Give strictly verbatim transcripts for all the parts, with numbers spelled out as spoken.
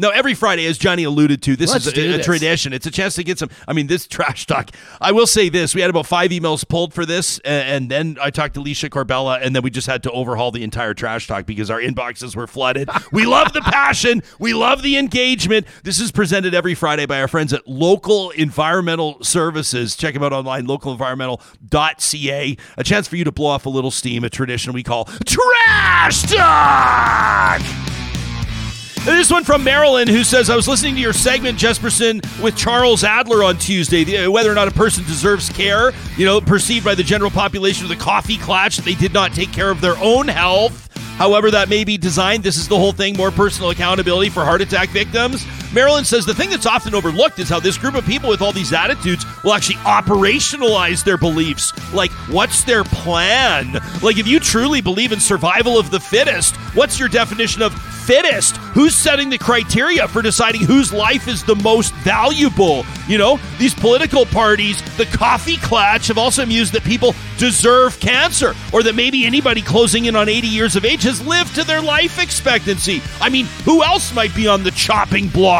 No, every Friday, as Johnny alluded to, this Let's is a, a this. tradition. It's a chance to get some, I mean, this trash talk. I will say this. We had about five emails pulled for this, and, and then I talked to Alicia Corbella, and then we just had to overhaul the entire trash talk because our inboxes were flooded. We love the passion. We love the engagement. This is presented every Friday by our friends at Local Environmental Services. Check them out online, local environmental dot c a. A chance for you to blow off a little steam, a tradition we call Trash Talk! And this one from Marilyn, who says, I was listening to your segment, Jesperson, with Charles Adler on Tuesday, the, whether or not a person deserves care, you know, perceived by the general population of the coffee klatch that they did not take care of their own health. However that may be designed, this is the whole thing, more personal accountability for heart attack victims. Marilyn says the thing that's often overlooked is how this group of people with all these attitudes will actually operationalize their beliefs. Like, what's their plan? Like, if you truly believe in survival of the fittest, what's your definition of fittest? Who's setting the criteria for deciding whose life is the most valuable? You know, these political parties, the coffee klatch, have also mused that people deserve cancer, or that maybe anybody closing in on eighty years of age has lived to their life expectancy. I mean, who else might be on the chopping block?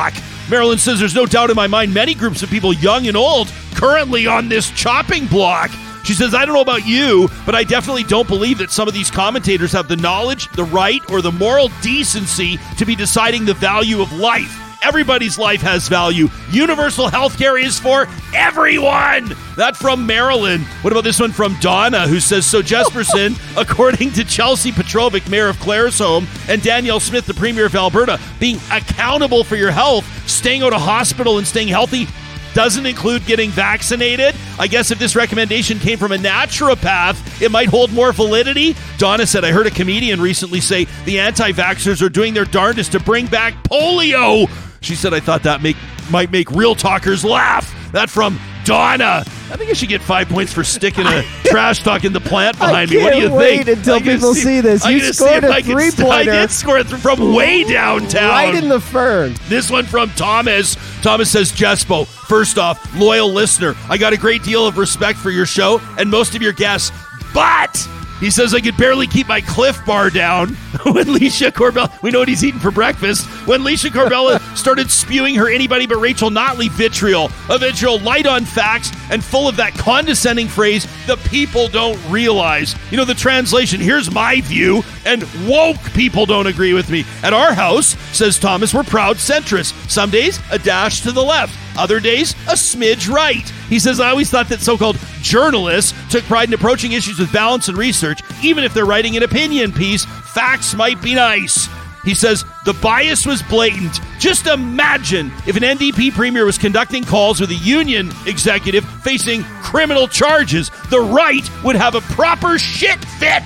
Marilyn says, there's no doubt in my mind many groups of people, young and old, currently on this chopping block. She says, I don't know about you, but I definitely don't believe that some of these commentators have the knowledge, the right, or the moral decency to be deciding the value of life. Everybody's life has value. Universal health care is for everyone. That from Marilyn. What about this one from Donna, who says, so Jesperson, according to Chelsea Petrovic, mayor of Claresholm, and Danielle Smith, the premier of Alberta, being accountable for your health, staying out of hospital and staying healthy doesn't include getting vaccinated. I guess if this recommendation came from a naturopath, it might hold more validity. Donna said, I heard a comedian recently say the anti-vaxxers are doing their darndest to bring back polio. She said, I thought that make, might make real talkers laugh. That from Donna. I think I should get five points for sticking a trash talk in the plant behind me. What do you think? I can't wait until people see, see this. You scored a three-pointer. St- I did score it from way downtown. Right in the fern. This one from Thomas. Thomas says, Jespo, first off, loyal listener. I got a great deal of respect for your show and most of your guests, but... He says, I could barely keep my Cliff Bar down when Alicia Corbella... We know what he's eating for breakfast. When Alicia Corbella started spewing her anybody but Rachel Notley vitriol. A vitriol light on facts and full of that condescending phrase, the people don't realize. You know, the translation, here's my view, and woke people don't agree with me. At our house, says Thomas, we're proud centrists. Some days, a dash to the left. Other days, a smidge right. He says, I always thought that so-called journalists took pride in approaching issues with balance and research. Even if they're writing an opinion piece, facts might be nice. He says, the bias was blatant. Just imagine if an N D P premier was conducting calls with a union executive facing criminal charges. The right would have a proper shit fit.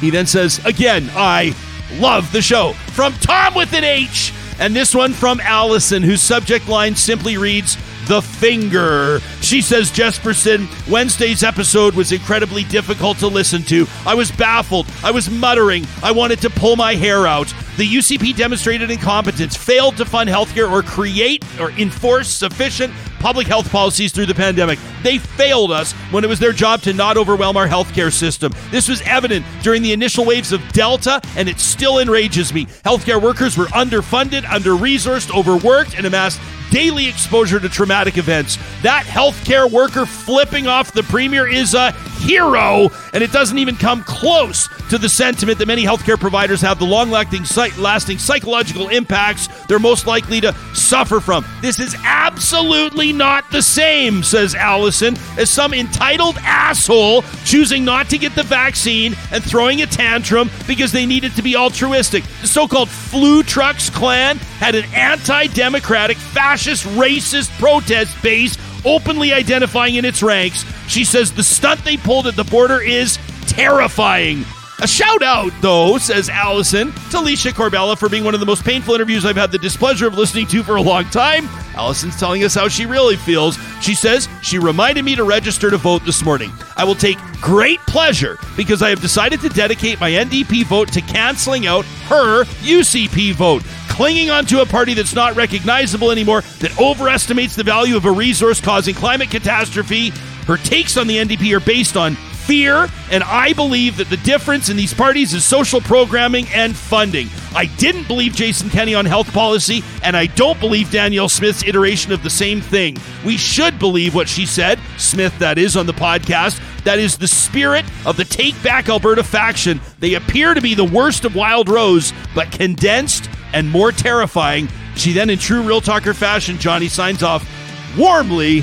He then says, again, I love the show. From Tom with an H. And this one from Alison, whose subject line simply reads, The Finger. She says, Jesperson, Wednesday's episode was incredibly difficult to listen to. I was baffled. I was muttering. I wanted to pull my hair out. The U C P demonstrated incompetence, failed to fund healthcare or create or enforce sufficient public health policies through the pandemic. They failed us when it was their job to not overwhelm our healthcare system. This was evident during the initial waves of Delta, and it still enrages me. Healthcare workers were underfunded, under-resourced, overworked, and amassed daily exposure to traumatic events. That healthcare worker flipping off the premier is a hero, and it doesn't even come close to the sentiment that many healthcare providers have the long-lasting lasting psychological impacts they're most likely to suffer from. This is absolutely not the same, says Allison, as some entitled asshole choosing not to get the vaccine and throwing a tantrum because they needed to be altruistic. The so-called flu trucks clan had an anti-democratic, fascist, racist protest base openly identifying in its ranks. She says the stunt they pulled at the border is terrifying. A shout out, though, says Allison, to Alicia Corbella for being one of the most painful interviews I've had the displeasure of listening to for a long time. Allison's telling us how she really feels. She says, she reminded me to register to vote this morning. I will take great pleasure because I have decided to dedicate my N D P vote to canceling out her U C P vote. Clinging onto a party that's not recognizable anymore, that overestimates the value of a resource causing climate catastrophe. Her takes on the N D P are based on fear, and I believe that the difference in these parties is social programming and funding. I didn't believe Jason Kenney on health policy, and I don't believe Danielle Smith's iteration of the same thing. We should believe what she said, Smith that is, on the podcast. That is the spirit of the Take Back Alberta faction. They appear to be the worst of Wild Rose, but condensed and more terrifying. She then, in true Real Talker fashion, Johnny signs off warmly,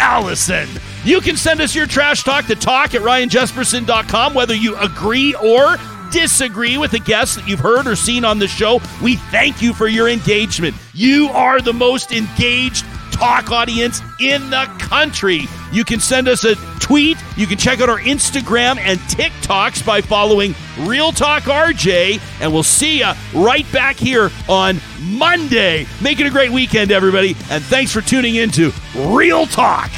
Alison. You can send us your trash talk to talk at ryan jesperson dot com, whether you agree or disagree with a guest that you've heard or seen on the show. We thank you for your engagement. You are the most engaged talk audience in the country. You can send us a tweet. You can check out our Instagram and TikToks by following Real Talk R J, and we'll see you right back here on Monday. Make it a great weekend, everybody, and thanks for tuning in to Real Talk.